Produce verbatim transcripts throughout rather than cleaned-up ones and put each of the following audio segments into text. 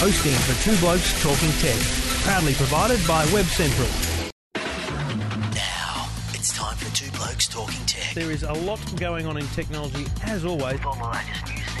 hosting for two blokes talking tech. Proudly provided by Web Central. Now, it's time for Two Blokes Talking Tech. There is a lot going on in technology, as always. With all the latest news and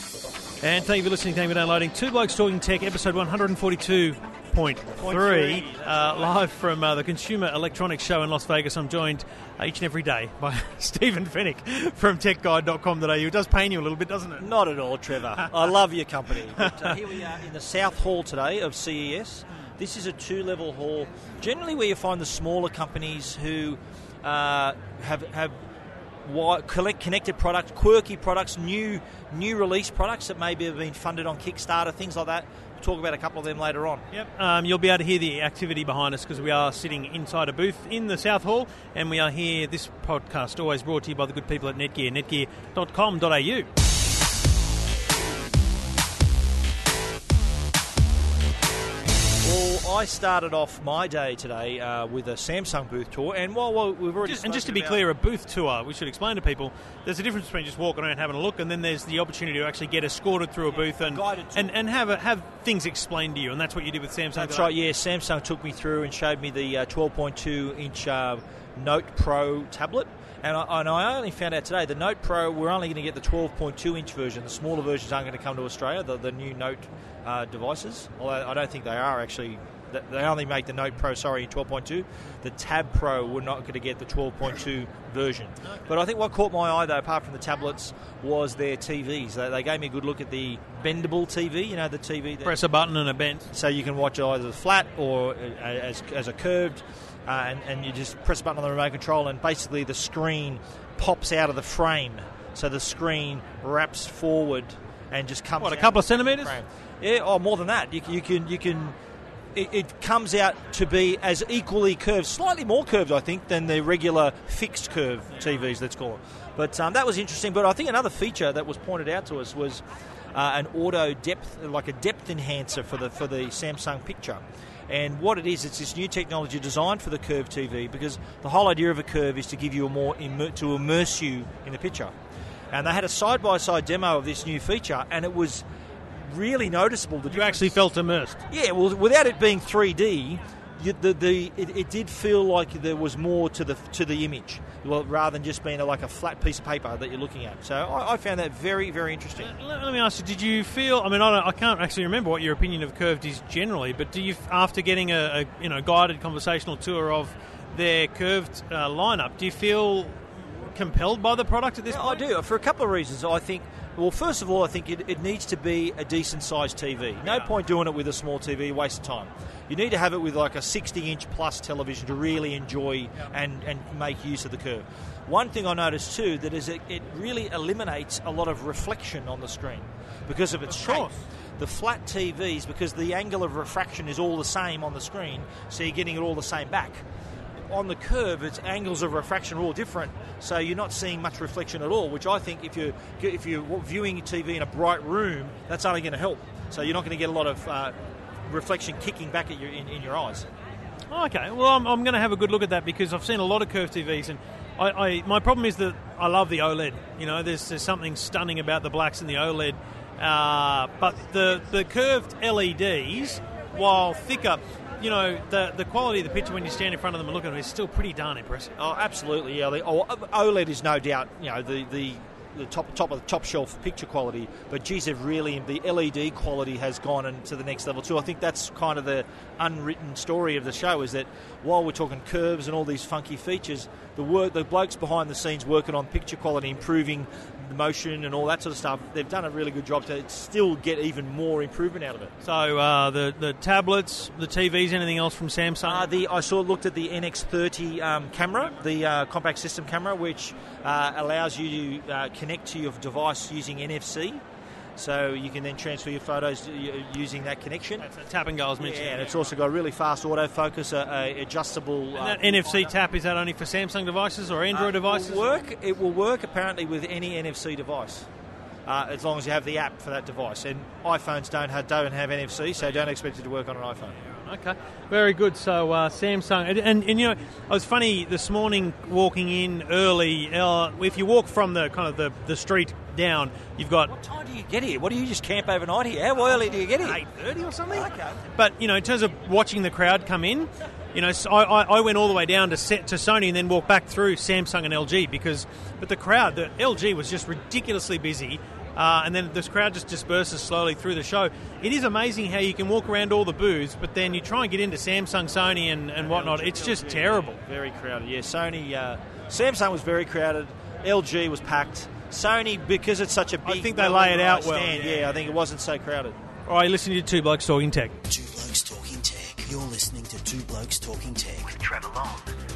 And thank you for listening. Thank you for downloading Two Blokes Talking Tech, episode one forty-two point three, uh, live from uh, the Consumer Electronics Show in Las Vegas. I'm joined uh, each and every day by Stephen Fennick from tech guide dot com dot a u. It does pain you a little bit, doesn't it? Not at all, Trevor. I love your company. But, uh, here we are in the South Hall today of C E S. This is a two-level hall, generally where you find the smaller companies who uh, have... have connected products, quirky products, new new release products that maybe have been funded on Kickstarter, things like that. We'll talk about a couple of them later on. Yep, um, you'll be able to hear the activity behind us because we are sitting inside a booth in the South Hall, and we are here, this podcast, always brought to you by the good people at Netgear, netgear dot com dot a u. Well, I started off my day today uh, with a Samsung booth tour, and while well, we've already just, and just to be about... clear, a booth tour, we should explain to people, there's a difference between just walking around having a look, and then there's the opportunity to actually get escorted through a booth and a and, and have a, have things explained to you, and that's what you did with Samsung. That's today. Right, yeah, Samsung took me through and showed me the uh, twelve point two inch uh, Note Pro tablet, and I, and I only found out today the Note Pro, we're only going to get the twelve point two inch version. The smaller versions aren't going to come to Australia, the, the new Note Uh, devices, although I don't think they are actually. They only make the Note Pro, sorry, in twelve point two. The Tab Pro, we're not going to get the twelve point two version. But I think what caught my eye, though, apart from the tablets, was their T Vs. They, they gave me a good look at the bendable T V, you know, the T V that... Press a button and it bends. So you can watch either flat or as, as a curved, uh, and, and you just press a button on the remote control and basically the screen pops out of the frame. So the screen wraps forward and just comes What, a couple of centimetres? Yeah, or more than that. You, you can, you can. It, it comes out to be as equally curved, slightly more curved, I think, than the regular fixed curve T Vs, let's call it. But um, that was interesting. But I think another feature that was pointed out to us was uh, an auto depth, like a depth enhancer for the for the Samsung picture. And what it is, it's this new technology designed for the curved T V, because the whole idea of a curve is to give you a more immer- to immerse you in the picture. And they had a side by side demo of this new feature, and it was really noticeable. The you difference. Actually felt immersed. Yeah, well, without it being three D, you, the, the it, it did feel like there was more to the to the image, well, rather than just being a, like a flat piece of paper that you're looking at. So I, I found that very, very interesting. Let, let me ask you: did you feel? I mean, I, don't, I can't actually remember what your opinion of curved is generally, but do you, after getting a, a you know guided conversational tour of their curved uh, lineup, do you feel compelled by the product at this yeah, point? I do, for a couple of reasons. I think. Well, first of all, I think it, it needs to be a decent-sized T V. No yeah. point doing it with a small T V, waste of time. You need to have it with like a sixty-inch-plus television to really enjoy yeah. and, and make use of the curve. One thing I noticed, too, that is it, it really eliminates a lot of reflection on the screen because of its of shape. Course. The flat T Vs, because the angle of refraction is all the same on the screen, so you're getting it all the same back. On the curve, its angles of refraction are all different, so you're not seeing much reflection at all, which I think if you're, if you're viewing T V in a bright room, that's only going to help. So you're not going to get a lot of uh, reflection kicking back at you in, in your eyes. Okay, well, I'm, I'm going to have a good look at that because I've seen a lot of curved T Vs, and I, I, my problem is that I love the OLED. You know, there's, there's something stunning about the blacks in the OLED, uh, but the, the curved L E Ds, while thicker... You know, the the quality of the picture when you stand in front of them and look at them is still pretty darn impressive. Oh, absolutely, yeah. The, oh, OLED is no doubt, you know, the, the, the top top of the top shelf picture quality, but geez, they've really, the L E D quality has gone into the next level too. I think that's kind of the unwritten story of the show, is that while we're talking curves and all these funky features, the work, the blokes behind the scenes working on picture quality, improving the motion and all that sort of stuff, they've done a really good job to still get even more improvement out of it. So uh, the the tablets, the T Vs, anything else from Samsung? Uh, the I saw looked at the N X thirty um, camera, the uh, compact system camera, which uh, allows you to uh, connect to your device using N F C. so you can then transfer your photos using that connection. That's a tap and go I was mentioning. Yeah, and it's also got really fast autofocus, a, a adjustable... And that uh, N F C tap, is that only for Samsung devices or Android uh, devices? It will work, it will work apparently with any N F C device. Uh, as long as you have the app for that device. And iPhones don't have, don't have N F C, so don't expect it to work on an iPhone. Okay, very good. So uh, Samsung, and, and, and you know, it was funny this morning walking in early. Uh, if you walk from the kind of the, the street down, you've got... What time do you get here? What do you just camp overnight here? How early do you get here? eight thirty or something? Okay. But, you know, in terms of watching the crowd come in, you know, so I, I went all the way down to set to Sony and then walked back through Samsung and L G because, but the crowd, the L G was just ridiculously busy, uh, and then this crowd just disperses slowly through the show. It is amazing how you can walk around all the booths, but then you try and get into Samsung, Sony, and, and whatnot. It's just terrible. Yeah, very crowded. Yeah, Sony, uh, Samsung was very crowded. L G was packed. Sony, because it's such a big... I think they lay it out well. Stand, yeah, yeah, I think it wasn't so crowded. All right, listen to Two Blokes Talking Tech. Two Blokes Talking Tech. You're listening to Two Blokes Talking Tech with Trevor Long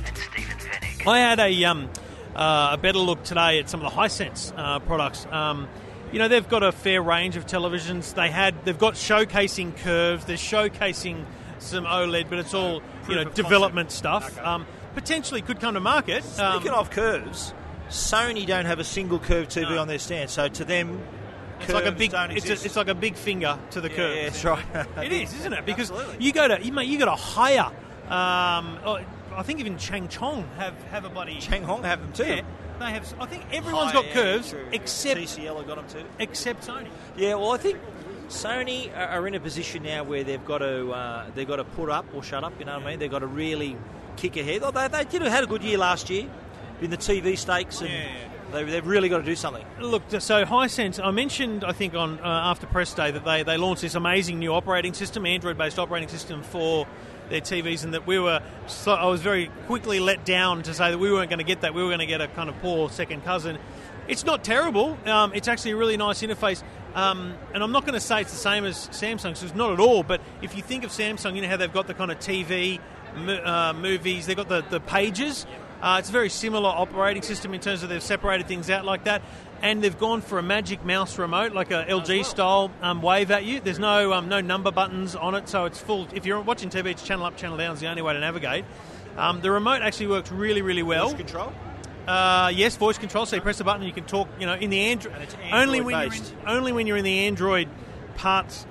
and Stephen Fennick. I had a um, uh, a better look today at some of the Hisense uh, products. Um, you know, they've got a fair range of televisions. They had they've got showcasing curves. They're showcasing some OLED, but it's all you know development stuff. Okay. Um, potentially could come to market. Um, Speaking of curves, Sony don't have a single curved T V no. on their stand, so to them. It's like a big, it's, a, it's like a big finger to the yeah, curves. Yeah, that's right. It is, isn't it? Because Absolutely. you go to, you mate, you go to higher. Um, oh, I think even Changhong have, have a bloody Changhong have them too. Yeah, they have. I think everyone's high, got curves yeah, except T C L have got them too. Except Sony. Yeah, well, I think Sony are in a position now where they've got to uh, they've got to put up or shut up. You know what yeah. I mean? They've got to really kick ahead. Oh, they, they did had a good year last year in the T V stakes and. Yeah. They've really got to do something. Look, so Hisense, I mentioned, I think, on uh, after press day that they, they launched this amazing new operating system, Android-based operating system for their T Vs, and that we were, so I was very quickly let down to say that we weren't going to get that. We were going to get a kind of poor second cousin. It's not terrible. Um, it's actually a really nice interface. Um, and I'm not going to say it's the same as Samsung, so it's not at all, but if you think of Samsung, you know how they've got the kind of T V, uh, movies, they've got the, the pages. Uh, it's a very similar operating system in terms of they've separated things out like that, and they've gone for a magic mouse remote, like a L G-style um, wave at you. There's no um, no number buttons on it, so it's full. If you're watching T V, it's channel up, channel down is the only way to navigate. Um, the remote actually works really, really well. Voice control? Uh, yes, voice control. So you press the button, and you can talk. You know, in the Andro- and it's Android, only when based. You're in, only when you're in the Android parts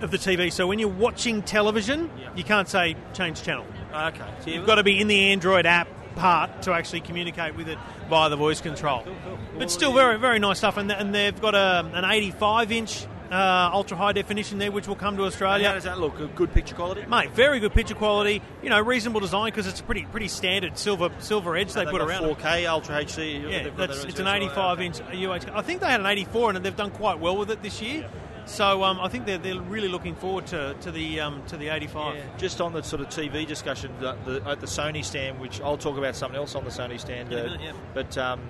of the T V. So when you're watching television, yeah. you can't say change channel. Okay, so you've got to be in the Android app. Part to actually communicate with it via the voice control, cool, cool. Cool. But still very, very nice stuff. And, th- and they've got a, an eighty-five inch uh, ultra high definition there, which will come to Australia. And how does that look? A good picture quality, mate. Very good picture quality. You know, reasonable design because it's a pretty, pretty standard silver, silver edge they put around. four K ultra H D. Yeah, that's, it's an eighty-five inch U H D. I think they had an eighty-four, and they've done quite well with it this year. Yeah. So um, I think they're, they're really looking forward to, to the um, to the eighty-five. Yeah. Just on the sort of T V discussion the, the, at the Sony stand, which I'll talk about something else on the Sony stand. Uh, minute, yeah. But um,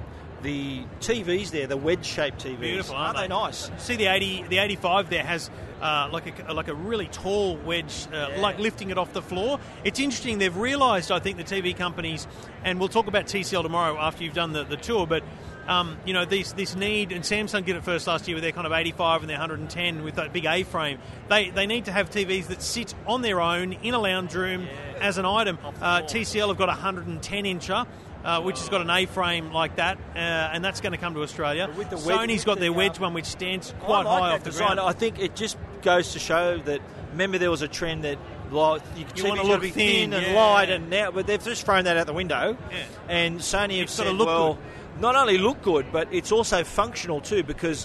the T Vs there, the wedge-shaped T Vs, beautiful, aren't, aren't they? Nice. See the eighty, the eighty-five there has uh, like a like a really tall wedge, uh, yeah. like lifting it off the floor. It's interesting. They've realised, I think, the T V companies, and we'll talk about T C L tomorrow after you've done the, the tour, but. Um, you know, this this need, and Samsung did it first last year with their kind of eighty-five and their one hundred ten with that big A-frame. They they need to have T Vs that sit on their own in a lounge room yeah. as an item. Uh, T C L have got a one hundred ten incher, uh, which oh. has got an A-frame like that, uh, and that's going to come to Australia. With the wedge, Sony's got their wedge one, which stands quite like high off the design. Ground. I think it just goes to show that, remember there was a trend that Light, you, you want to look thin, thin and yeah. light, and now but they've just thrown that out the window. Yeah. And Sony have said, look well, good. Not only look good, but it's also functional too. Because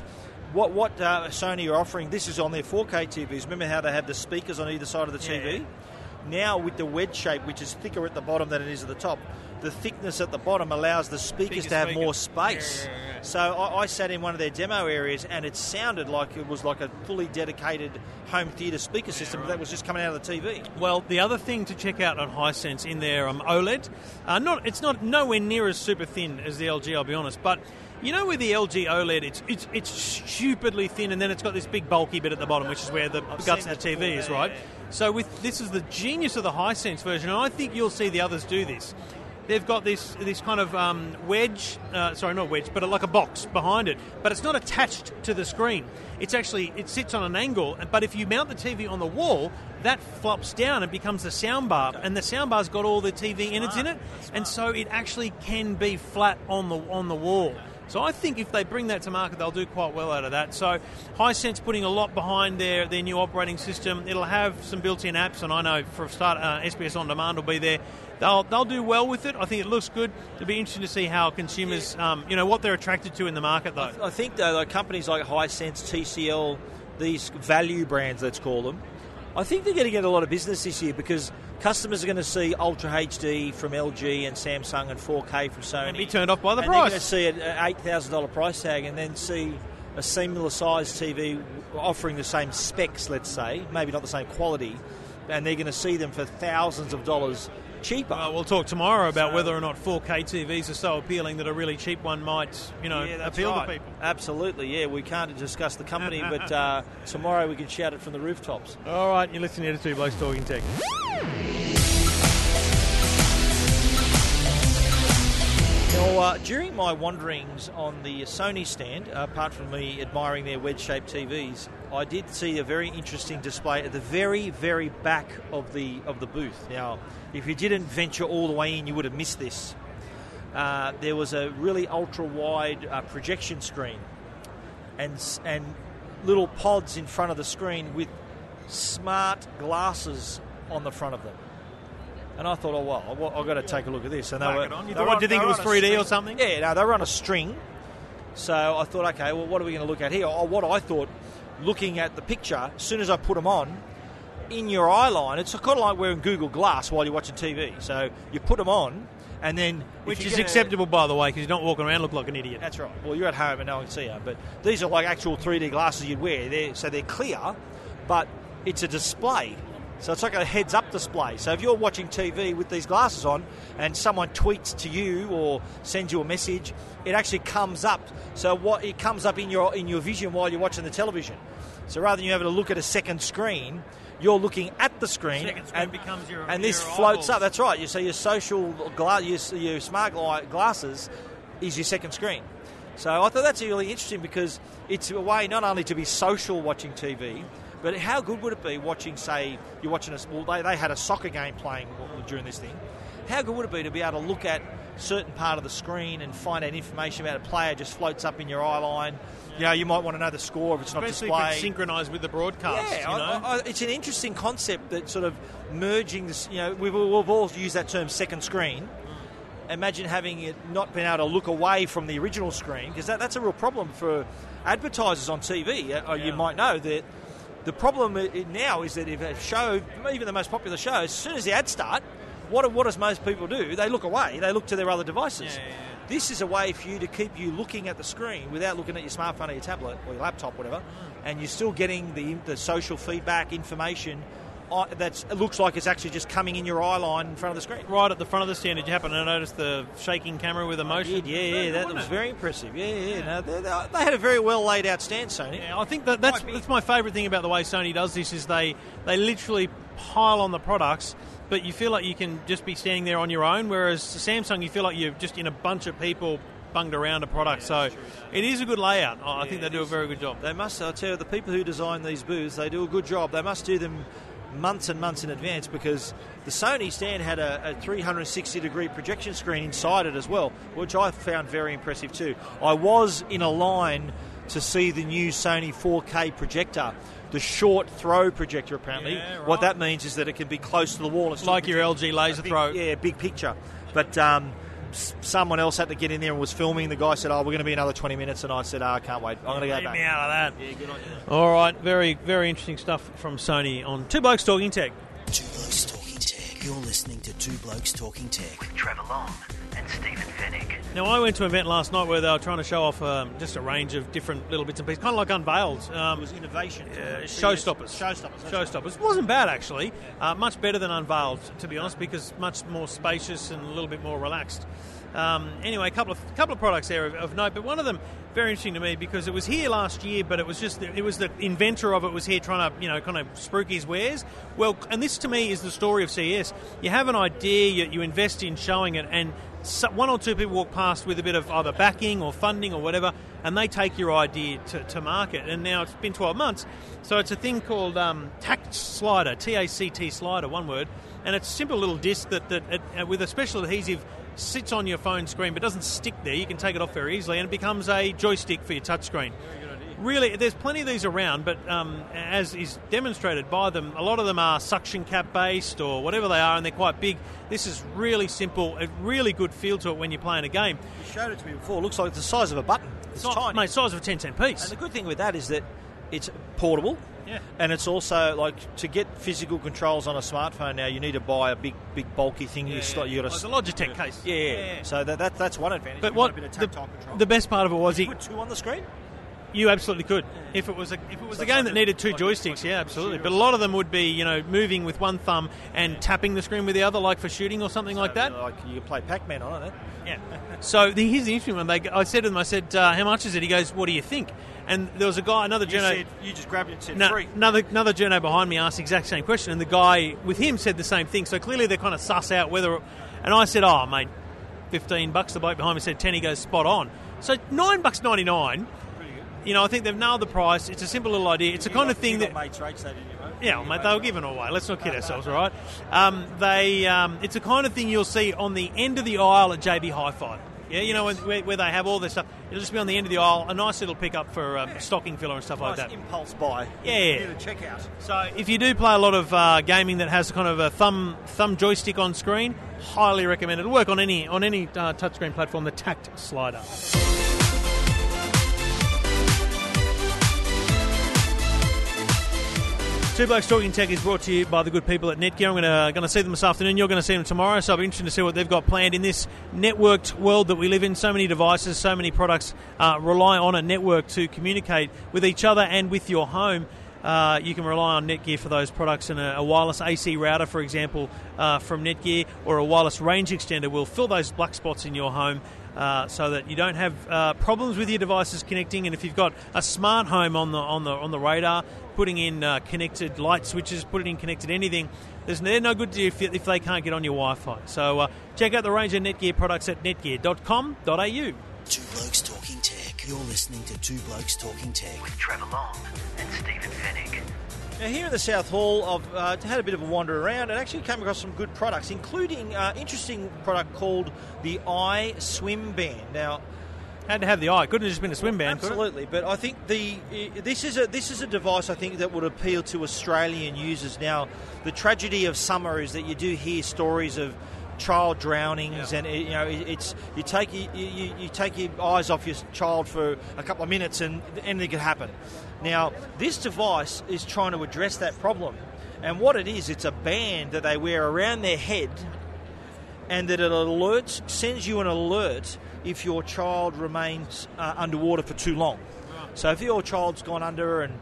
what what uh, Sony are offering, this is on their four K T Vs. Remember how they had the speakers on either side of the T V? Yeah. Now with the wedge shape, which is thicker at the bottom than it is at the top, the thickness at the bottom allows the speakers Biggest to have speaker. more space. Yeah, yeah, yeah. So I, I sat in one of their demo areas, and it sounded like it was like a fully dedicated home theatre speaker yeah, system right. that was just coming out of the T V. Well, the other thing to check out on Hisense in their um, OLED, uh, not it's not nowhere near as super thin as the L G, I'll be honest, but you know with the L G OLED, it's it's it's stupidly thin, and then it's got this big bulky bit at the bottom, which is where the I've guts of the T V before, is, right? Yeah, yeah. So with this is the genius of the Hisense version, and I think you'll see the others do this. they've got this this kind of um, wedge, uh, sorry, not wedge, but like a box behind it. But it's not attached to the screen. It's actually, it sits on an angle, but if you mount the T V on the wall, that flops down and becomes the soundbar, and the soundbar's got all the T V innards in it, and so it actually can be flat on the on the wall. So I think if they bring that to market, they'll do quite well out of that. So Hisense putting a lot behind their, their new operating system. It'll have some built-in apps, and I know for a start, uh, S B S On Demand will be there. They'll they'll do well with it. I think it looks good. It'll be interesting to see how consumers, yeah. um, you know, what they're attracted to in the market, though. I, th- I think, though, like companies like Hisense, T C L, these value brands, let's call them, I think they're going to get a lot of business this year because customers are going to see Ultra H D from L G and Samsung and four K from Sony. And be turned off by the and price. And they're going to see an eight thousand dollars price tag and then see a similar size T V offering the same specs, let's say, maybe not the same quality, and they're going to see them for thousands of dollars cheaper. Well, we'll talk tomorrow about so, whether or not four K T Vs are so appealing that a really cheap one might, you know, yeah, appeal right. to people. Absolutely, yeah. We can't discuss the company, but uh, tomorrow we can shout it from the rooftops. All right, you're listening to Two Blokes Talking Tech. Now, uh, during my wanderings on the Sony stand, uh, apart from me admiring their wedge-shaped T Vs, I did see a very interesting display at the very, very back of the of the booth. Now, if you didn't venture all the way in, you would have missed this. Uh, there was a really ultra-wide uh, projection screen and and little pods in front of the screen with smart glasses on the front of them. And I thought, oh, well, I've got to take a look at this. And they were, you they were, do you think it was three D or something? Yeah, no, they were on a string. So I thought, okay, well, what are we going to look at here? Or what I thought, looking at the picture, as soon as I put them on, in your eye line, it's kind of like wearing Google Glass while you're watching T V. So you put them on, and then... Which is acceptable, by the way, because you're not walking around looking like an idiot. That's right. Well, you're at home and no one can see you. But these are like actual three D glasses you'd wear. They're, so they're clear, but it's a display. So it's like a heads-up display. So if you're watching T V with these glasses on and someone tweets to you or sends you a message, it actually comes up. So what it comes up in your in your vision while you're watching the television. So rather than you having to look at a second screen, you're looking at the screen, second screen and, becomes your, and this your floats eyeballs. Up. That's right. You see your social gla- your, your smart glasses is your second screen. So I thought that's really interesting because it's a way not only to be social watching T V. But how good would it be watching, say, you're watching a... Well, they, they had a soccer game playing during this thing. How good would it be to be able to look at a certain part of the screen and find out information about a player just floats up in your eye line? Yeah. You know, you might want to know the score if it's especially not displayed. Especially if it's synchronised with the broadcast, yeah, you know? I, I, it's an interesting concept that sort of merging this... You know, we've, we've all used that term second screen. Imagine having it not being able to look away from the original screen, because that, that's a real problem for advertisers on T V. Yeah. You might know that... The problem now is that if a show, even the most popular shows, as soon as the ads start, what what does most people do? They look away. They look to their other devices. Yeah, yeah, yeah. This is a way for you to keep you looking at the screen without looking at your smartphone or your tablet or your laptop, whatever, and you're still getting the the social feedback information that looks like it's actually just coming in your eye line in front of the screen. Right at the front of the stand, did you happen to notice the shaking camera with emotion? I did, yeah, yeah, yeah, that, that was it? Very impressive. Yeah, yeah, yeah. No, they, they, they had a very well laid out stand, Sony. Yeah, I think that, that's that's my favourite thing about the way Sony does this is they they literally pile on the products, but you feel like you can just be standing there on your own, whereas Samsung, you feel like you're just in a bunch of people bunged around a product, yeah, so it is a good layout. Oh, yeah, I think they do is. a very good job. They must, I tell you, the people who design these booths, they do a good job. They must do them months and months in advance because the Sony stand had a, a three sixty degree projection screen inside it as well, which I found very impressive too. I was in a line to see the new Sony four K projector, the short throw projector apparently. Yeah, right. What that means is that it can be close to the wall. It's like your L G laser big, throw. Yeah, big picture. But um, someone else had to get in there and was filming. The guy said, oh, we're going to be another twenty minutes. And I said, oh, I can't wait. I'm yeah, going to go back. Get me out of that. Yeah, good on you. All right. Very, very interesting stuff from Sony on Two Blokes Talking Tech. Two Blokes Talking Tech. You're listening to Two Blokes Talking Tech with Trevor Long and Stephen Fennick. Now, I went to an event last night where they were trying to show off um, just a range of different little bits and pieces, kind of like Unveiled. Um, it was innovation. Uh, showstoppers. Showstoppers. Showstoppers. It wasn't bad, actually. Uh, much better than Unveiled, to be honest, because much more spacious and a little bit more relaxed. Um, anyway, a couple of couple of products there of, of note, but one of them very interesting to me because it was here last year, but it was just it was the inventor of it was here trying to you know kind of spruik his wares. Well, and this to me is the story of C E S. You have an idea, you, you invest in showing it, and so one or two people walk past with a bit of either backing or funding or whatever, and they take your idea to, to market. And now it's been twelve months, so it's a thing called um, TACT slider, T A C T slider, one word, and it's a simple little disc that, that it, with a special adhesive sits on your phone screen but doesn't stick there. You can take it off very easily, and it becomes a joystick for your touchscreen. Really, there's plenty of these around, but um, as is demonstrated by them, a lot of them are suction cap based or whatever they are, and they're quite big. This is really simple, a really good feel to it when you're playing a game. You showed it to me before. It looks like it's the size of a button. It's not, tiny. Mate, size of a ten cent piece. And the good thing with that is that it's portable, yeah. And it's also, like, to get physical controls on a smartphone now, you need to buy a big, big bulky thing. Yeah, you yeah. you got a well, Logitech yeah. case. Yeah, yeah. yeah. So that, that that's one advantage. But what a bit of tactile the, control. The best part of it was you he put two on the screen. You absolutely could. Yeah. If it was a if it was so a game like that needed two like joysticks, like yeah, absolutely. But a lot of them would be, you know, moving with one thumb and yeah. tapping the screen with the other, like for shooting or something so like that. Like you could play Pac-Man on it. Yeah. So the, here's the interesting one. They, I said to them, I said, uh, how much is it? He goes, what do you think? And there was a guy, another you journo... Said, you just grabbed it and said no, free. Another, another journo behind me asked the exact same question, and the guy with him said the same thing. So clearly they're kind of suss out whether... And I said, oh, mate, fifteen bucks. The bloke behind me said ten. He goes, spot on. So nine bucks ninety-nine... You know, I think they've nailed the price. It's a simple little idea. It's the kind of thing that... Mates rates that in your mate. Yeah, well, mate, they were giving away. Let's not kid ourselves, all right? Um, they, um, it's the kind of thing you'll see on the end of the aisle at J B Hi-Fi. Yeah, you know, where, where they have all this stuff. It'll just be on the end of the aisle, a nice little pick-up for um, yeah. stocking filler and stuff nice like that. Impulse buy. Yeah. yeah. The checkout. So if you do play a lot of uh, gaming that has kind of a thumb thumb joystick on screen, highly recommend it. It'll work on any, on any uh, touchscreen platform, the TACT slider. Two Blokes Talking Tech is brought to you by the good people at Netgear. I'm going to, going to see them this afternoon. You're going to see them tomorrow, so I'll be interested to see what they've got planned in this networked world that we live in. So many devices, so many products uh, rely on a network to communicate with each other and with your home. Uh, you can rely on Netgear for those products, and a, a wireless A C router, for example, uh, from Netgear, or a wireless range extender will fill those black spots in your home uh, so that you don't have uh, problems with your devices connecting. And if you've got a smart home on the on the on the radar, putting in uh, connected light switches, putting in connected anything, there's, they're no good to you if, if they can't get on your Wi-Fi. So uh, check out the range of Netgear products at netgear dot com dot a u. Two Blokes Talking Tech. You're listening to Two Blokes Talking Tech with Trevor Long and Stephen Fennick. Now, here in the South Hall, I've uh, had a bit of a wander around and actually came across some good products, including an uh, interesting product called the iSwimBand. Now, had to have the eye. Couldn't have just been a swim band. Absolutely, but I think the this is a this is a device I think that would appeal to Australian users. Now, the tragedy of summer is that you do hear stories of child drownings, yeah. and it, you know it, it's you take you, you, you take your eyes off your child for a couple of minutes, and anything could happen. Now, this device is trying to address that problem, and what it is, it's a band that they wear around their head, and that it alerts, sends you an alert if your child remains uh, underwater for too long. So if your child's gone under and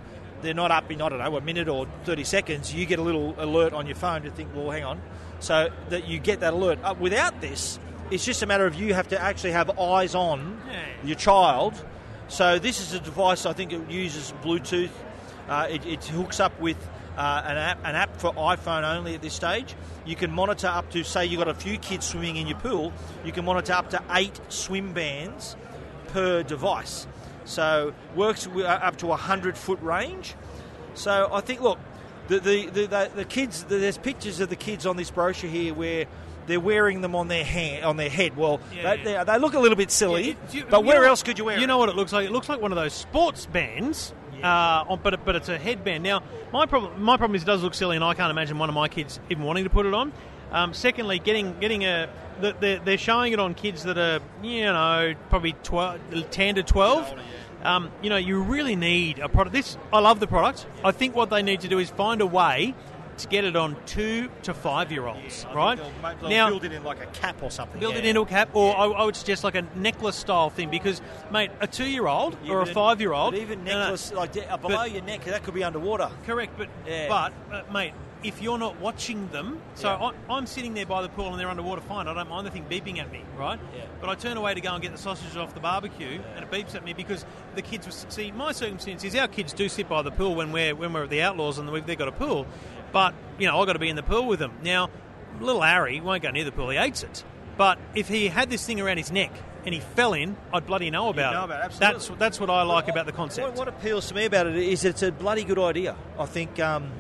they're not up in, I don't know, a minute or thirty seconds, you get a little alert on your phone to think, well, hang on, so that you get that alert. Uh, without this, it's just a matter of you have to actually have eyes on yeah. your child. So this is a device, I think it uses Bluetooth. Uh, it, it hooks up with uh, an app, an app for iPhone only at this stage. You can monitor up to, say you've got a few kids swimming in your pool, you can monitor up to eight swim bands per device. So works up to a one hundred foot range. So I think, look, the the, the, the kids, the, there's pictures of the kids on this brochure here where they're wearing them on their hand, on their head. Well, yeah, they, yeah. They, they look a little bit silly, yeah, you, but where know, else could you wear you it? You know what it looks like? It looks like one of those sports bands. Uh, but but it's a headband. Now, my problem my problem is it does look silly, and I can't imagine one of my kids even wanting to put it on. Um, secondly, getting getting a the, they're, they're showing it on kids that are you know probably twelve, ten to twelve. Um, you know, you really need a product. This I love the product. I think what they need to do is find a way to get it on two to five-year-olds, yeah, right? They'll, they'll now, build it in like a cap or something. Build yeah. it into a cap, or yeah. I, I would suggest like a necklace-style thing, because, mate, a two-year-old yeah, or a five-year-old... But even necklace, no, no, like de- below but, your neck, that could be underwater. Correct, but, yeah. but uh, mate... if you're not watching them, so yeah. I, I'm sitting there by the pool and they're underwater, fine, I don't mind the thing beeping at me, right? Yeah. But I turn away to go and get the sausages off the barbecue yeah. and it beeps at me because the kids were, see, my circumstance is our kids do sit by the pool when we're when we're at the Outlaws and we've, they've got a pool, yeah. but, you know, I've got to be in the pool with them. Now, little Harry won't go near the pool, he hates it. But if he had this thing around his neck and he fell in, I'd bloody know about, know about it. Absolutely. That's, that's what I like what, about the concept. What, what appeals to me about it is it's a bloody good idea. I think... Um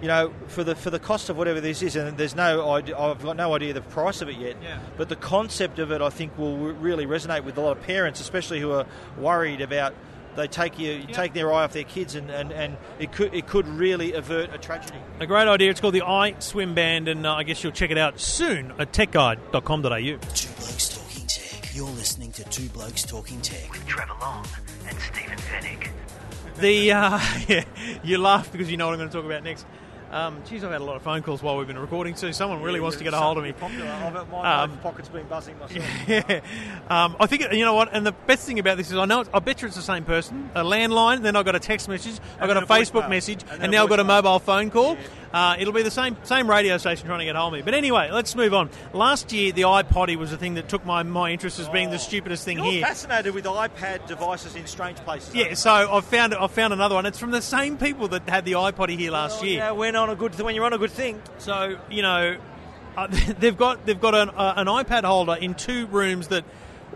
You know, for the for the cost of whatever this is, and there's no idea, I've got no idea the price of it yet, yeah. but the concept of it, I think, will really resonate with a lot of parents, especially who are worried about they take you yeah. take their eye off their kids, and, and, and it could it could really avert a tragedy. A great idea. It's called the iSwimBand, and uh, I guess you'll check it out soon at tech guide dot com dot a u. Two Blokes Talking Tech. You're listening to Two Blokes Talking Tech with Trevor Long and Stephen Fennick. The uh, yeah, you laugh because you know what I'm going to talk about next. Um, geez, I've had a lot of phone calls while we've been recording, so someone really yeah, wants to get a hold of me. Popular. I've, my um, pocket's been buzzing myself. Yeah. Um, I think, you know what, and the best thing about this is I know, I bet you it's the same person, a landline, then I got a text message, I got a Facebook mail. message, and, and now I've got a mobile phone call. Yeah. Uh, it'll be the same same radio station trying to get hold of me. But anyway, let's move on. Last year, the iPody was the thing that took my, my interest as being oh. the stupidest thing You're here. I'm fascinated with iPad devices in strange places. Yeah, so I've found, I've found another one. It's from the same people that had the iPody here last well, year. Yeah, when, on a good th- when you're on a good thing. So, you know, uh, they've got they've got an, uh, an iPad holder in two rooms that...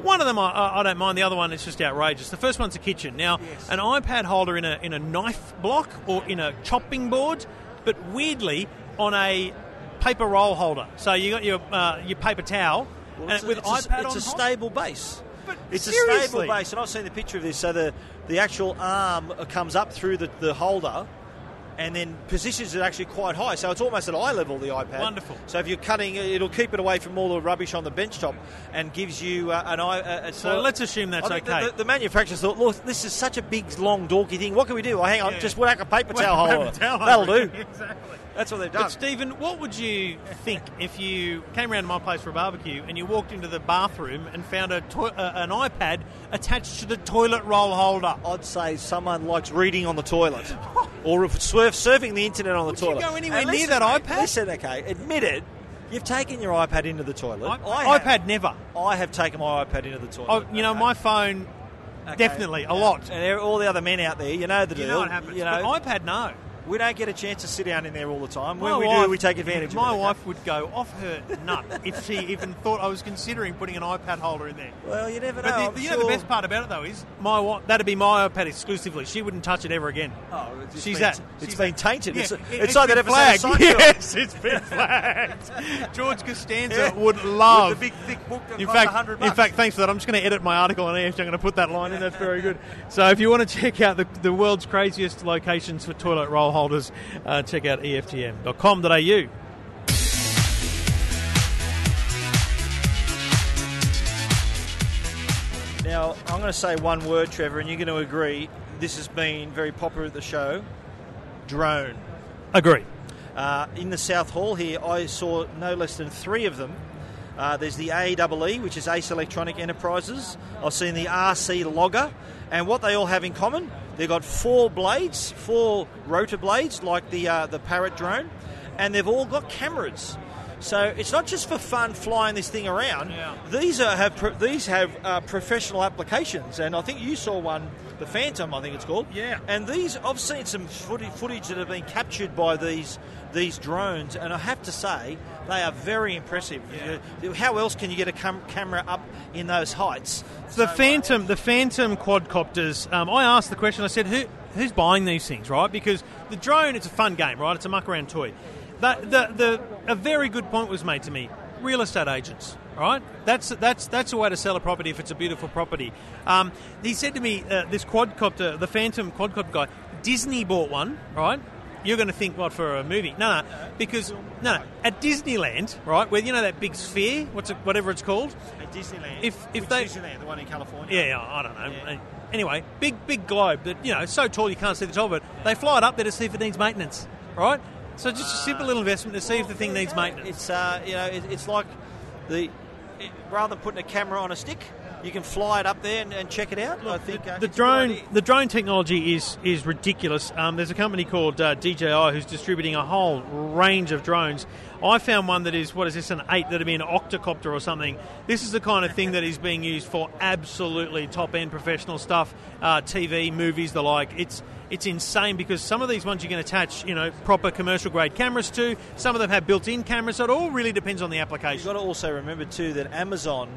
One of them I, I don't mind. The other one is just outrageous. The first one's a kitchen. Now, yes. an iPad holder in a in a knife block or in a chopping board... but weirdly on a paper roll holder. So you got your uh, your paper towel well, and with iPad on top. It's a stable base. But it's seriously. a stable base, and I've seen the picture of this. So the, the actual arm comes up through the, the holder and then positions it actually quite high. So it's almost at eye level, the iPad. Wonderful. So if you're cutting, it'll keep it away from all the rubbish on the bench top and gives you uh, an eye... Uh, so well, let's assume that's okay. The, the, the manufacturers thought, look, this is such a big, long, dorky thing. What can we do? Oh, hang on, yeah. just whack a paper whack towel holder. That'll do. Exactly. That's what they've done. But, Stephen, what would you think if you came around to my place for a barbecue and you walked into the bathroom and found a to- uh, an iPad attached to the toilet roll holder? I'd say someone likes reading on the toilet or surf- surfing the internet on the would toilet. Would you go anywhere and near listen, that iPad? Listen, okay, admit it. You've taken your iPad into the toilet. I, I iPad have, never. I have taken my iPad into the toilet. I, you know, okay. my phone... Okay. Definitely, a lot. And all the other men out there, you know the deal. You know what happens. You know, but iPad, no. We don't get a chance to sit down in there all the time. When my we wife, do, we take advantage of it. My wife would go off her nut if she even thought I was considering putting an iPad holder in there. Well, you never know. But the, I'm you sure. know, the best part about it, though, is my wife, that'd be my iPad exclusively. She wouldn't touch it ever again. Oh, it's She's been, that. It's she's been tainted. Yeah, it's it's, it's like that episode of Seinfeld. Yes, it's been flagged. George Costanza yeah. would love... With the big, thick book that cost one hundred bucks. In fact, thanks for that. I'm just going to edit my article on E F T. I'm going to put that line in. That's very good. So if you want to check out the, the world's craziest locations for toilet roll holders, uh, check out e f t m dot com dot a u. Now, I'm going to say one word, Trevor, and you're going to agree. This has been very popular at the show. Drone. Agree. Uh, in the South Hall here, I saw no less than three of them. Uh, there's the A E E E, which is Ace Electronic Enterprises. I've seen the R C Logger. And what they all have in common... They've got four blades, four rotor blades, like the uh, the Parrot drone, and they've all got cameras. So it's not just for fun flying this thing around. Yeah. These are have pro- these have uh, professional applications, and I think you saw one, the Phantom, I think it's called. Yeah. And these, I've seen some footage, footage that have been captured by these these drones, and I have to say they are very impressive. Yeah. How else can you get a cam- camera up in those heights? The so, Phantom, uh, the Phantom quadcopters. Um, I asked the question. I said, who who's buying these things, right? Because the drone, it's a fun game, right? It's a muck around toy. But the, the, a very good point was made to me. Real estate agents, right? That's that's that's a way to sell a property if it's a beautiful property. Um, he said to me, uh, this quadcopter, the Phantom quadcopter guy, Disney bought one, right? You're going to think, what, for a movie? No, no, because no, no, at Disneyland, right? Where you know that big sphere, what's it, whatever it's called? At Disneyland. If if Which they Disneyland, the one in California. Yeah, I don't know. Yeah. Anyway, big big globe that you know, it's so tall you can't see the top of it. They fly it up there to see if it needs maintenance, right? So just a simple little investment to see if the thing needs maintenance. It's uh, you know, it, it's like the it, rather than putting a camera on a stick, you can fly it up there and, and check it out. Look, I think the, uh, the drone the drone technology is is ridiculous. Um, there's a company called uh, D J I who's distributing a whole range of drones. I found one that is, what is this, an eight that'd be an octocopter or something. This is the kind of thing that is being used for absolutely top-end professional stuff, uh, T V, movies, the like. It's it's insane because some of these ones you can attach, you know, proper commercial-grade cameras to. Some of them have built-in cameras, so it all really depends on the application. You've got to also remember, too, that Amazon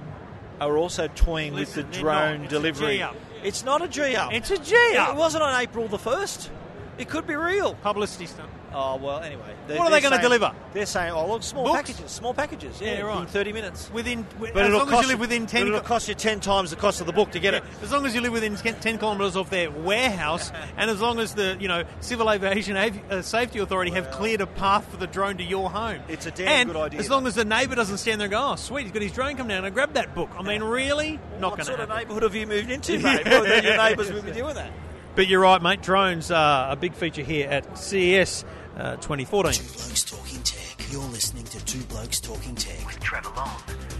are also toying Listen, with the drone not, delivery. It's not a G-up. It's a G-up. It wasn't on April the first. It could be real. Publicity stuff. Oh, well, anyway. What are they going to deliver? They're saying, oh, look, small Books? packages, small packages. Yeah, yeah right. In thirty minutes. Within, but as it'll long cost as you live within ten... It'll co- cost you ten times the cost of the book to get yeah. it. As long as you live within ten kilometres of their warehouse, and as long as the, you know, Civil Aviation Av- uh, Safety Authority well, have cleared a path for the drone to your home. It's a damn and good idea. as long though. as the neighbour doesn't stand there and go, oh, sweet, he's got his drone come down and grab that book. I mean, really? Well, Not going to What sort happen. of neighbourhood have you moved into, mate? Well, then your neighbours will be doing that. But you're right, mate. Drones are a big feature here at C E S uh, twenty fourteen. Two Blokes Talking Tech. You're listening to Two Blokes Talking Tech with Trevor Long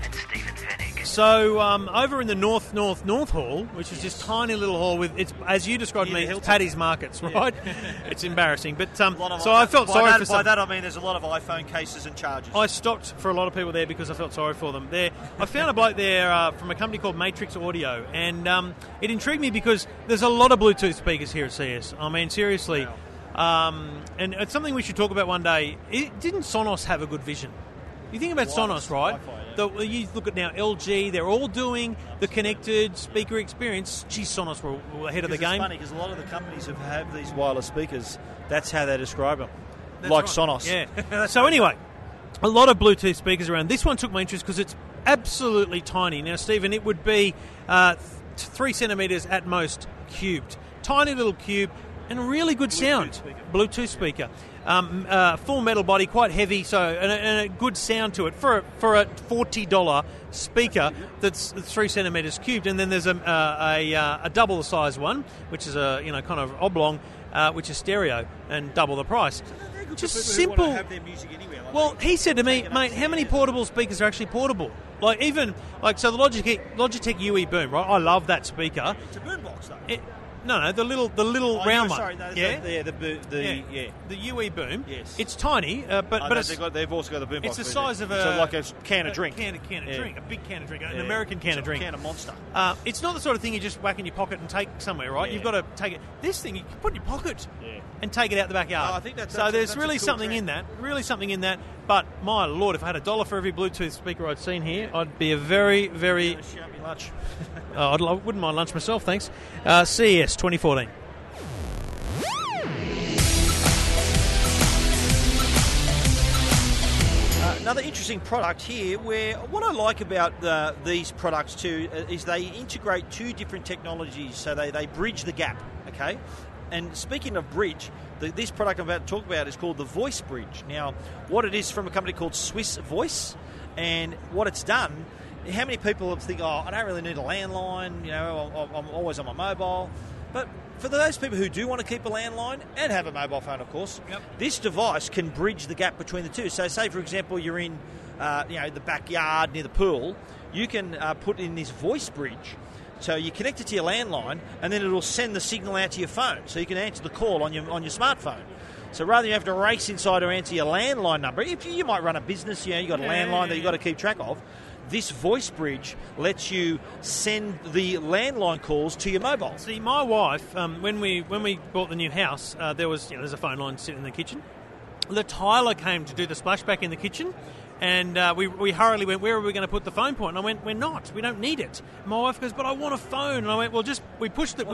and Stephen Fennick. So um, over in the North North North Hall, which is yes. this tiny little hall with, it's as you described yeah, me, it's Paddy's Markets, right? Yeah. It's embarrassing. But um, so I felt sorry that, for some. By that I mean there's a lot of iPhone cases and chargers. I stopped for a lot of people there because I felt sorry for them. There, I found a bloke there uh, from a company called Matrix Audio, and um, it intrigued me because there's a lot of Bluetooth speakers here at C E S. I mean, seriously. Wow. Um, and it's something we should talk about one day. It, didn't Sonos have a good vision? You think about Wireless, Sonos, right? Yeah. The, you look at now L G, they're all doing the connected speaker experience. Gee, Sonos were, were ahead of the game. It's funny because a lot of the companies have, have these wireless speakers. That's how they describe them. That's like right. Sonos. Yeah. So anyway, a lot of Bluetooth speakers around. This one took my interest because it's absolutely tiny. Now, Stephen, it would be uh, th- three centimetres at most cubed. Tiny little cube. And really good Bluetooth sound. Speaker. Bluetooth speaker. Um, uh, full metal body, quite heavy, so and a, and a good sound to it for a, for a forty dollars speaker that's three centimetres cubed. And then there's a, a, a, a double the size one, which is a you know kind of oblong, uh, which is stereo and double the price. So just simple. Who want to have their music anywhere, like well, he said to me, mate, how many portable speakers are actually portable? Like even like so the Logitech, Logitech U E Boom, right? I love that speaker. It's a boom box though. It, No, no, the little, the little oh, round no, sorry, one. No, yeah? The, yeah, the, the, the, yeah, yeah, the U E Boom. Yes, it's tiny, uh, but oh, but no, it's, they've, got, they've also got the boom. It's box the size of a so like a can of a drink, can of can of yeah. drink, a big can of drink, yeah. an American can it's of drink, a can of Monster. Uh, it's not the sort of thing you just whack in your pocket and take somewhere, right? Yeah. You've got to take it. This thing you can put in your pocket yeah. and take it out the backyard. Oh, I think that's, so. That's, there's that's really cool something trend. in that. Really something in that. But my lord, if I had a dollar for every Bluetooth speaker I'd seen here, yeah. I'd be a very, very. Yeah, shout me lunch. oh, I'd, I wouldn't mind lunch myself, thanks. Uh, C E S twenty fourteen. Uh, another interesting product here. Where what I like about the, these products too uh, is they integrate two different technologies, so they, they bridge the gap. Okay. And speaking of bridge, the, this product I'm about to talk about is called the Voice Bridge. Now, what it is from a company called Swiss Voice, and what it's done, how many people think, oh, I don't really need a landline, you know, I'm always on my mobile. But for those people who do want to keep a landline and have a mobile phone, of course, yep. this device can bridge the gap between the two. So say, for example, you're in uh, you know, the backyard near the pool, you can uh, put in this Voice Bridge. So you connect it to your landline, and then it'll send the signal out to your phone, so you can answer the call on your on your smartphone. So rather than you have to race inside to answer your landline number, if you, you might run a business, you know, you got a yeah, landline yeah, yeah. that you got to keep track of. This Voice Bridge lets you send the landline calls to your mobile. See, my wife, um, when we when we bought the new house, uh, there was you know, there's a phone line sitting in the kitchen. The tiler came to do the splashback in the kitchen. And uh, we we hurriedly went, where are we going to put the phone point? And I went, we're not. We don't need it. My wife goes, but I want a phone. And I went, well, just, we pushed it.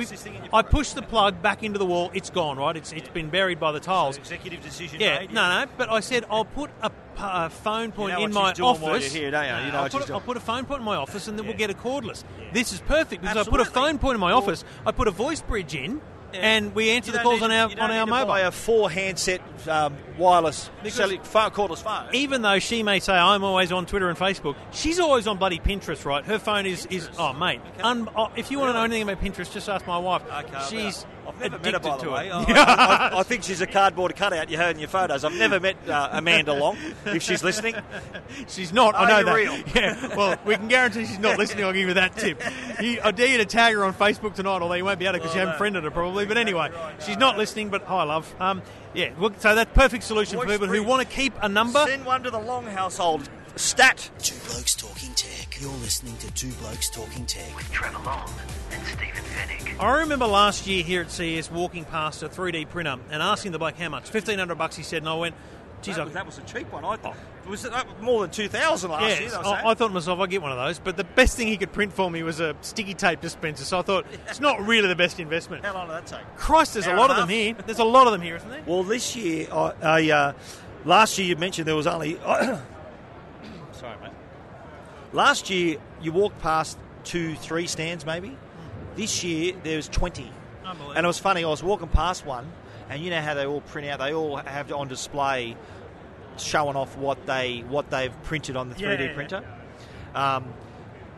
I pushed the plug back into the wall. It's gone, right? It's yeah. It's been buried by the tiles. So executive decision yeah. made. Yeah, no, no. But I said, I'll put a, a phone point you know in my office. Here, don't you? You know I'll, put a, I'll put a phone point in my office and then yeah. we'll get a cordless. Yeah. This is perfect because Absolutely. I put a phone point in my office. I put a Voice Bridge in. Yeah. And we answer the calls on our on our mobile. You don't need to buy a four handset um, wireless cordless phone. Even though she may say I'm always on Twitter and Facebook, she's always on bloody Pinterest, right? Her phone is, is oh mate. Okay. Un- oh, if you want to know anything about Pinterest, just ask my wife. Okay, she's I've never met her, by the way. I, I, I think she's a cardboard cutout you heard in your photos. I've never met uh, Amanda Long, if she's listening. She's not, I know that. Are you real? Yeah, well, we can guarantee she's not listening. I'll give you that tip. You, I dare you to tag her on Facebook tonight, although you won't be able to because well, you haven't no, friended her probably. But anyway, right, she's not listening, but hi, love. Um, yeah, so that's perfect solution Voice for people Bridge. Who want to keep a number. Send one to the Long household. Stat. Two Blokes Talking Tech. You're listening to Two Blokes Talking Tech with Trevor Long and Stephen Fennick. I remember last year here at C E S walking past a three D printer and asking the bloke how much. fifteen hundred bucks he said, and I went, geez, that, I... that was a cheap one. I thought oh. was it more than two thousand last yes, year. Yes, I, I thought to myself, I'd get one of those. But the best thing he could print for me was a sticky tape dispenser. So I thought, it's not really the best investment. How long did that take? Christ, there's Hour a lot of them here. There's a lot of them here, isn't there? Well, this year, I, I uh, last year you mentioned there was only... Sorry, mate. Last year, you walked past two, three stands maybe. This year, there was twenty. Unbelievable. And it was funny, I was walking past one, and you know how they all print out, they all have on display showing off what, they, what they've printed on the three D yeah, yeah, printer. Yeah. Um,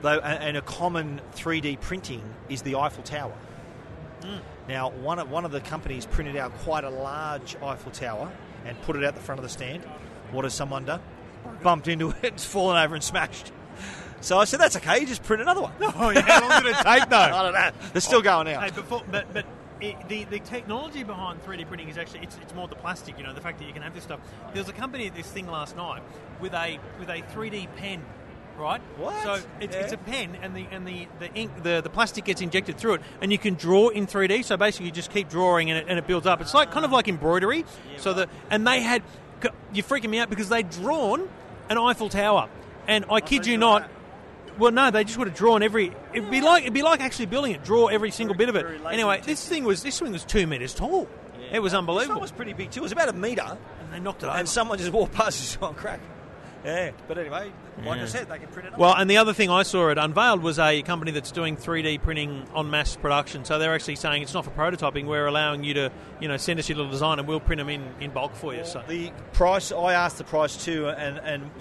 though, and a common three D printing is the Eiffel Tower. Mm. Now, one of, one of the companies printed out quite a large Eiffel Tower and put it out the front of the stand. What has someone done? Bumped into it, it's fallen over and smashed. So I said, that's okay, you just print another one. Oh, yeah, how long did it take, though? I don't know. They're still going out. Hey, before, but but it, the, the technology behind three D printing is actually, it's, it's more the plastic, you know, the fact that you can have this stuff. There was a company at this thing last night with a with a three D pen, right? What? So it's, yeah. it's a pen, and the and the, the ink, the, the plastic gets injected through it, and you can draw in three D, so basically you just keep drawing and it, and it builds up. It's like kind of like embroidery. Yeah, so right. the, And they had... You're freaking me out because they'd drawn an Eiffel Tower, and I, I kid you not. That. Well, no, they just would have drawn every. It'd be like it'd be like actually building it, draw every single very, bit of it. Anyway, this thing was this thing was two meters tall. Yeah, it was unbelievable. It was pretty big too. It was about a meter, and they knocked it over. And someone just walked past and saw it crack. Yeah, but anyway, like yeah. I said, they can print it up. Well, and the other thing I saw it unveiled was a company that's doing three D printing on mass production. So they're actually saying it's not for prototyping. We're allowing you to, you know, send us your little design and we'll print them in, in bulk for you. Well, so the price, I asked the price too, and, and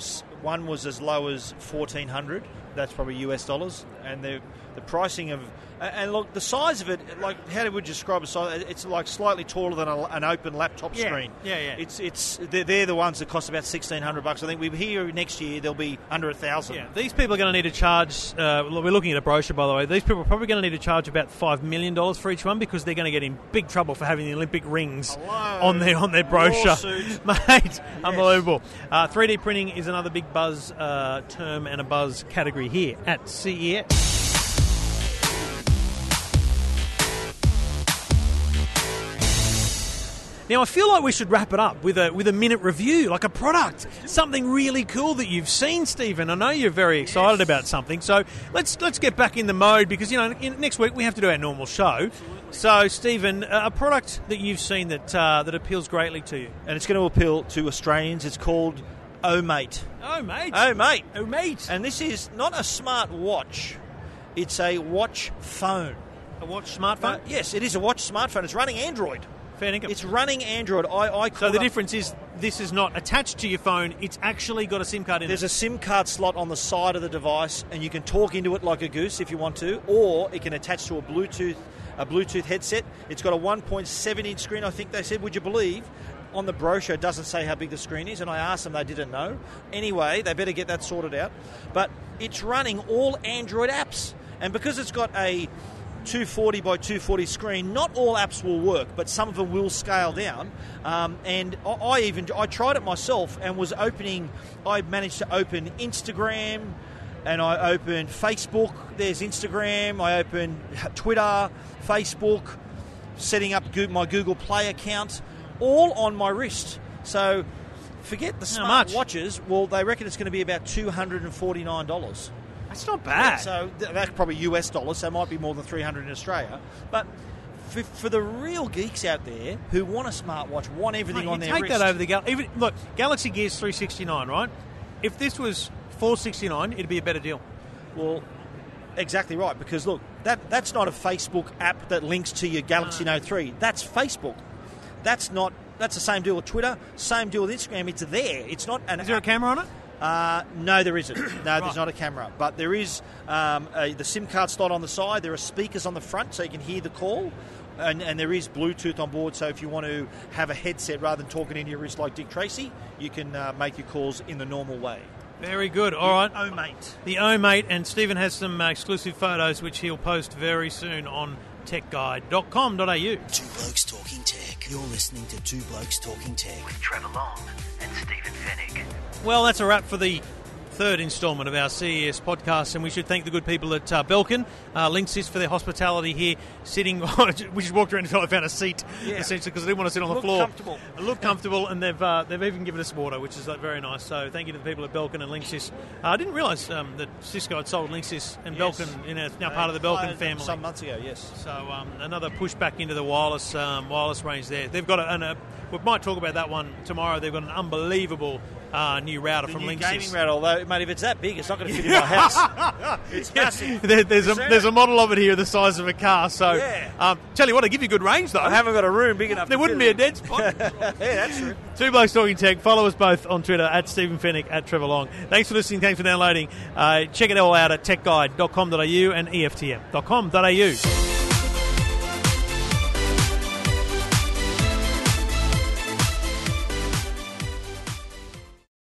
one was as low as fourteen hundred dollars. That's probably U S dollars. And the the pricing of, and look, the size of it, like, how would you describe a size? It's like slightly taller than a, an open laptop yeah. screen. Yeah, yeah. It's it's they're, they're the ones that cost about sixteen hundred bucks. I think we here next year they'll be under a thousand. Yeah, these people are going to need to charge. Uh, we're looking at a brochure, by the way. These people are probably going to need to charge about five million dollars for each one because they're going to get in big trouble for having the Olympic rings Hello. on their on their brochure, mate. Yes. Unbelievable. Uh, three D printing is another big buzz uh, term and a buzz category here at C E S. Now, I feel like we should wrap it up with a with a minute review, like a product, something really cool that you've seen, Stephen. I know you're very excited yes. about something, so let's let's get back in the mode because, you know, in, next week we have to do our normal show. Absolutely. So, Stephen, a product that you've seen that uh, that appeals greatly to you. And it's going to appeal to Australians. It's called Omate. Omate. Omate. Omate. And this is not a smart watch. It's a watch phone. A watch smartphone? Uh, yes, it is a watch smartphone. It's running Android. It's running Android. I, I so the difference is this is not attached to your phone. It's actually got a SIM card in There's it. There's a SIM card slot on the side of the device, and you can talk into it like a goose if you want to, or it can attach to a Bluetooth a Bluetooth headset. It's got a one point seven inch screen, I think they said. Would you believe? On the brochure, it doesn't say how big the screen is, and I asked them, they didn't know. Anyway, they better get that sorted out. But it's running all Android apps, and because it's got a two forty by two forty screen, not all apps will work, but some of them will scale down. Um, and I, I even I tried it myself and was opening. I managed to open Instagram, and I opened Facebook. There's Instagram. I opened Twitter, Facebook, setting up Google, my Google Play account, all on my wrist. So forget the smart watches. Well, they reckon it's going to be about two hundred and forty nine dollars. It's not bad. Yeah, so that's probably U S dollars, so it might be more than three hundred in Australia. But for, for the real geeks out there who want a smartwatch, want everything Mate, on their take wrist. Take that over the Gal- even Look, Galaxy Gear's three sixty-nine, right? If this was four sixty-nine, it'd be a better deal. Well, exactly right, because look, that that's not a Facebook app that links to your Galaxy uh, Note three. That's Facebook. That's not. That's the same deal with Twitter, same deal with Instagram. It's there. It's not an Is there app. A camera on it? Uh, no, there isn't. No, right. There's not a camera. But there is um, a, the SIM card slot on the side. There are speakers on the front so you can hear the call. and, and there is Bluetooth on board, so if you want to have a headset rather than talking into your wrist like Dick Tracy, you can uh, make your calls in the normal way. Very good. All right. Omate. The Omate, and Stephen has some uh, exclusive photos which he'll post very soon on tech guide dot com dot a u. Two Blokes Talking Tech. You're listening to Two Blokes Talking Tech with Trevor Long and Stephen Fennick. Well, that's a wrap for the third instalment of our C E S podcast, and we should thank the good people at uh, Belkin, uh, Linksys for their hospitality here, sitting, we just walked around until I found a seat, yeah. essentially, because I didn't want to sit on the look floor. Comfortable. Look comfortable, and they've uh, they've even given us water, which is uh, very nice, so thank you to the people at Belkin and Linksys. Uh, I didn't realise um, that Cisco had sold Linksys and yes. Belkin, you know, it's now they part of the Belkin family. Some months ago, yes. So um, another push back into the wireless um, wireless range there. They've got a, an, a, we might talk about that one tomorrow, they've got an unbelievable Uh, new router the from Linksys. Gaming router, although, mate, if it's that big, it's not going to fit in my house. It's yeah. massive. There, there's a, there's a model of it here the size of a car. So, yeah. um, tell you what, I give you good range, though. I haven't got a room big enough. There to wouldn't be it. a dead spot. Yeah, that's true. Two Blokes Talking Tech. Follow us both on Twitter, at Stephen Fennick, at Trevor Long. Thanks for listening. Thanks for downloading. Uh, check it all out at tech guide dot com dot a u and e f t m dot com dot a u.